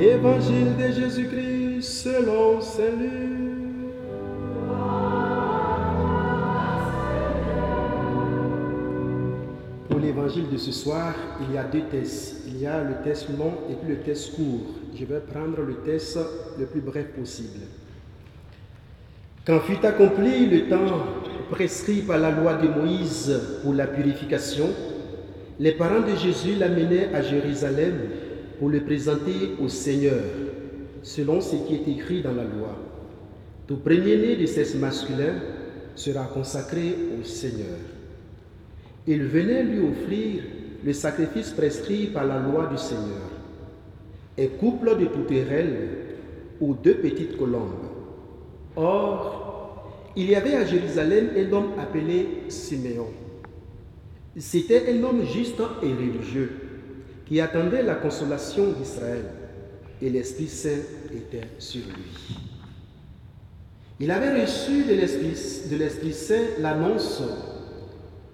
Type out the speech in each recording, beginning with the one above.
Évangile de Jésus-Christ selon saint Luc. Pour l'évangile de ce soir, il y a deux tests. Il y a le test long et puis le test court. Je vais prendre le test le plus bref possible. Quand fut accompli le temps prescrit par la loi de Moïse pour la purification, les parents de Jésus l'amenaient à Jérusalem pour le présenter au Seigneur, selon ce qui est écrit dans la loi. Tout premier-né de sexe masculin sera consacré au Seigneur. Il venait lui offrir le sacrifice prescrit par la loi du Seigneur, un couple de tourterelles ou deux petites colombes. Or, il y avait à Jérusalem un homme appelé Siméon. C'était un homme juste et religieux, qui attendait la consolation d'Israël, et l'Esprit Saint était sur lui. Il avait reçu de l'Esprit Saint l'annonce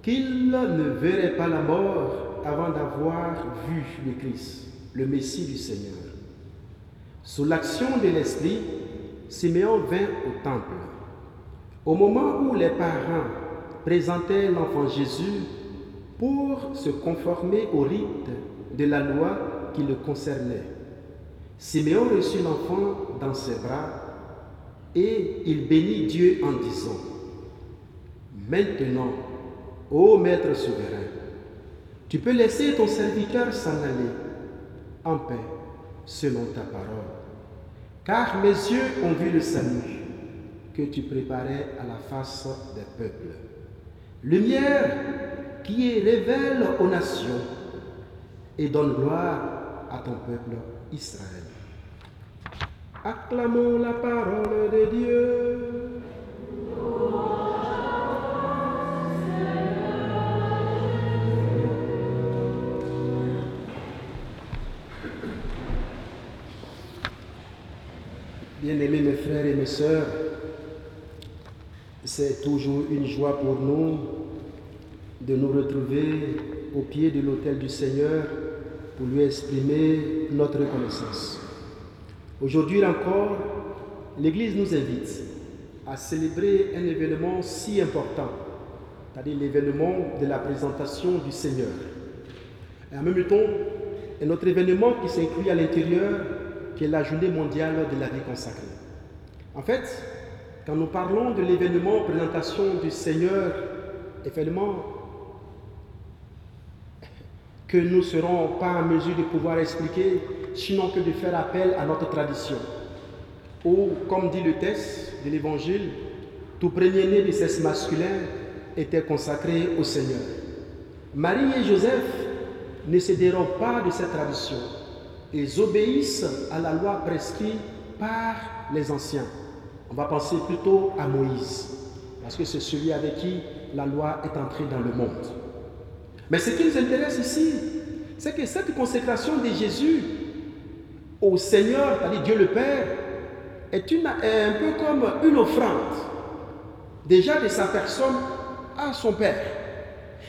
qu'il ne verrait pas la mort avant d'avoir vu le Christ, le Messie du Seigneur. Sous l'action de l'Esprit, Siméon vint au temple. Au moment où les parents présentaient l'enfant Jésus pour se conformer au rite de la loi qui le concernait, Siméon reçut l'enfant dans ses bras et il bénit Dieu en disant: « Maintenant, ô Maître souverain, tu peux laisser ton serviteur s'en aller en paix selon ta parole, car mes yeux ont vu le salut que tu préparais à la face des peuples, lumière qui révèle aux nations et donne gloire à ton peuple Israël. » Acclamons la parole de Dieu. Bien-aimés mes frères et mes sœurs, c'est toujours une joie pour nous de nous retrouver au pied de l'autel du Seigneur pour lui exprimer notre reconnaissance. Aujourd'hui encore, l'Église nous invite à célébrer un événement si important, c'est-à-dire l'événement de la présentation du Seigneur. Et en même temps, un autre événement qui s'inclut à l'intérieur, qui est la journée mondiale de la vie consacrée. En fait, quand nous parlons de l'événement présentation du Seigneur, événement que nous ne serons pas en mesure de pouvoir expliquer, sinon que de faire appel à notre tradition. Ou, comme dit le texte de l'Évangile, tout premier-né du sexe masculin était consacré au Seigneur. Marie et Joseph ne se dérobent pas de cette tradition. Ils obéissent à la loi prescrite par les anciens. On va penser plutôt à Moïse, parce que c'est celui avec qui la loi est entrée dans le monde. Mais ce qui nous intéresse ici, c'est que cette consécration de Jésus au Seigneur, c'est-à-dire Dieu le Père, est un peu comme une offrande, déjà de sa personne à son Père,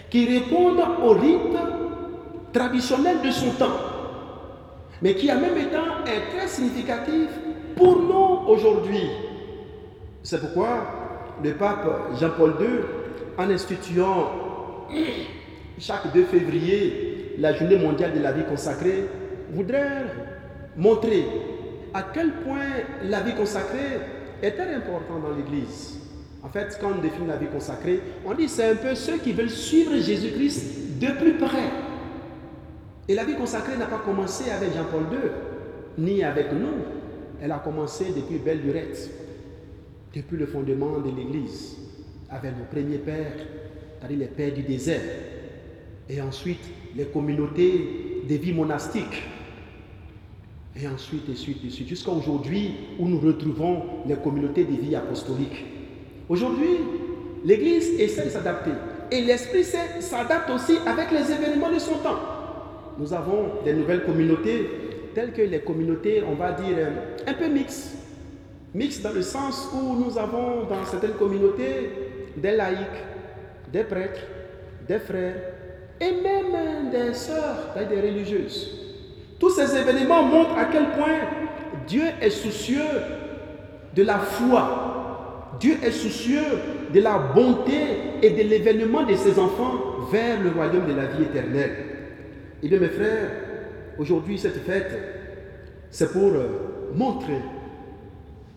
qui répond au rite traditionnel de son temps, mais qui en même temps est très significatif pour nous aujourd'hui. C'est pourquoi le pape Jean-Paul II, en instituant chaque 2 février, la journée mondiale de la vie consacrée, voudrait montrer à quel point la vie consacrée est très importante dans l'Église. En fait, quand on définit la vie consacrée, on dit que c'est un peu ceux qui veulent suivre Jésus-Christ de plus près. Et la vie consacrée n'a pas commencé avec Jean-Paul II, ni avec nous. Elle a commencé depuis belle lurette, depuis le fondement de l'Église, avec nos premiers pères, c'est-à-dire les pères du désert. Et ensuite, les communautés de vie monastique. Et ensuite, jusqu'à aujourd'hui, où nous retrouvons les communautés de vie apostolique. Aujourd'hui, l'Église essaie de s'adapter. Et l'Esprit Saint s'adapte aussi avec les événements de son temps. Nous avons des nouvelles communautés, telles que les communautés, on va dire, un peu mixtes. Mixtes dans le sens où nous avons, dans certaines communautés, des laïcs, des prêtres, des frères, et même des sœurs, des religieuses. Tous ces événements montrent à quel point Dieu est soucieux de la foi. Dieu est soucieux de la bonté et de l'événement de ses enfants vers le royaume de la vie éternelle. Eh bien mes frères, aujourd'hui cette fête, c'est pour montrer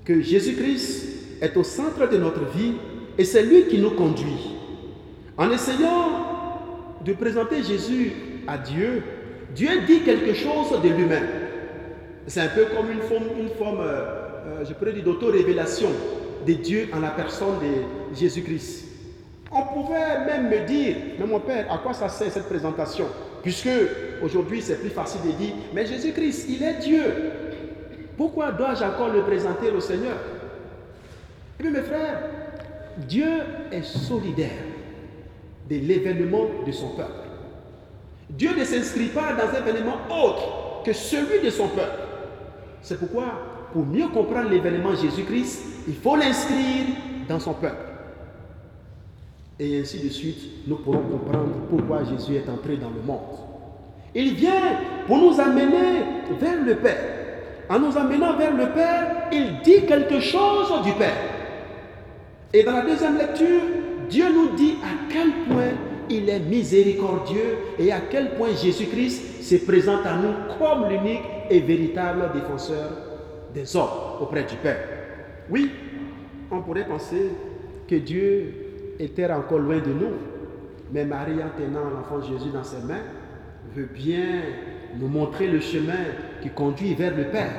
que Jésus-Christ est au centre de notre vie et c'est lui qui nous conduit. En essayant de présenter Jésus à Dieu, Dieu dit quelque chose de lui-même. C'est un peu comme une forme d'auto-révélation de Dieu en la personne de Jésus-Christ. On pouvait même me dire, mais mon Père, à quoi ça sert cette présentation? Puisque aujourd'hui, c'est plus facile de dire, mais Jésus-Christ, il est Dieu. Pourquoi dois-je encore le présenter au Seigneur? Eh bien, mes frères, Dieu est solidaire de l'événement de son peuple. Dieu ne s'inscrit pas dans un événement autre que celui de son peuple. C'est pourquoi, pour mieux comprendre l'événement Jésus-Christ, il faut l'inscrire dans son peuple. Et ainsi de suite, nous pourrons comprendre pourquoi Jésus est entré dans le monde. Il vient pour nous amener vers le Père. En nous amenant vers le Père, il dit quelque chose du Père. Et dans la deuxième lecture, Dieu nous dit à quel point il est miséricordieux et à quel point Jésus-Christ se présente à nous comme l'unique et véritable défenseur des hommes auprès du Père. Oui, on pourrait penser que Dieu était encore loin de nous, mais Marie, en tenant l'enfant Jésus dans ses mains, veut bien nous montrer le chemin qui conduit vers le Père.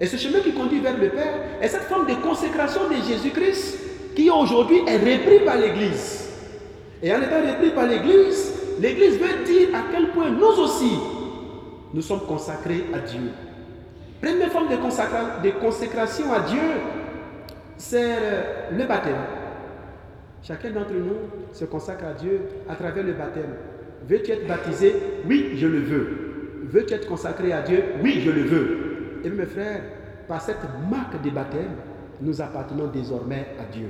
Et ce chemin qui conduit vers le Père est cette forme de consécration de Jésus-Christ qui aujourd'hui est repris par l'Église. Et en étant repris par l'Église, l'Église veut dire à quel point nous aussi, nous sommes consacrés à Dieu. Première forme de consécration à Dieu, c'est le baptême. Chacun d'entre nous se consacre à Dieu à travers le baptême. Veux-tu être baptisé? Oui, je le veux. Veux-tu être consacré à Dieu? Oui, je le veux. Et mes frères, par cette marque de baptême, nous appartenons désormais à Dieu.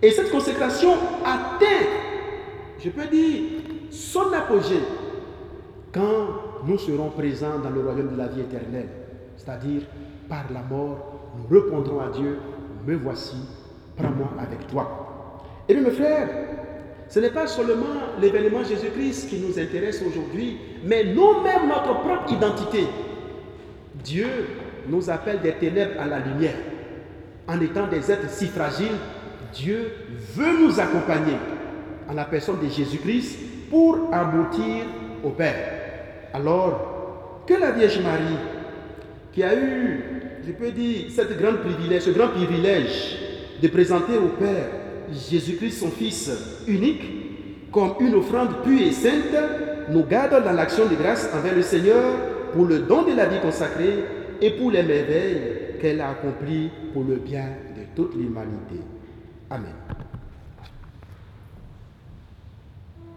Et cette consécration atteint, je peux dire, son apogée quand nous serons présents dans le royaume de la vie éternelle. C'est-à-dire, par la mort, nous répondrons à Dieu, me voici, prends-moi avec toi. Et bien mes frères, ce n'est pas seulement l'événement Jésus-Christ qui nous intéresse aujourd'hui, mais nous-mêmes, notre propre identité. Dieu nous appelle des ténèbres à la lumière. En étant des êtres si fragiles, Dieu veut nous accompagner en la personne de Jésus-Christ pour aboutir au Père. Alors, que la Vierge Marie, qui a eu, je peux dire, ce grand privilège de présenter au Père Jésus-Christ, son Fils unique, comme une offrande pure et sainte, nous garde dans l'action de grâce envers le Seigneur pour le don de la vie consacrée et pour les merveilles qu'elle a accomplies pour le bien de toute l'humanité. Amen.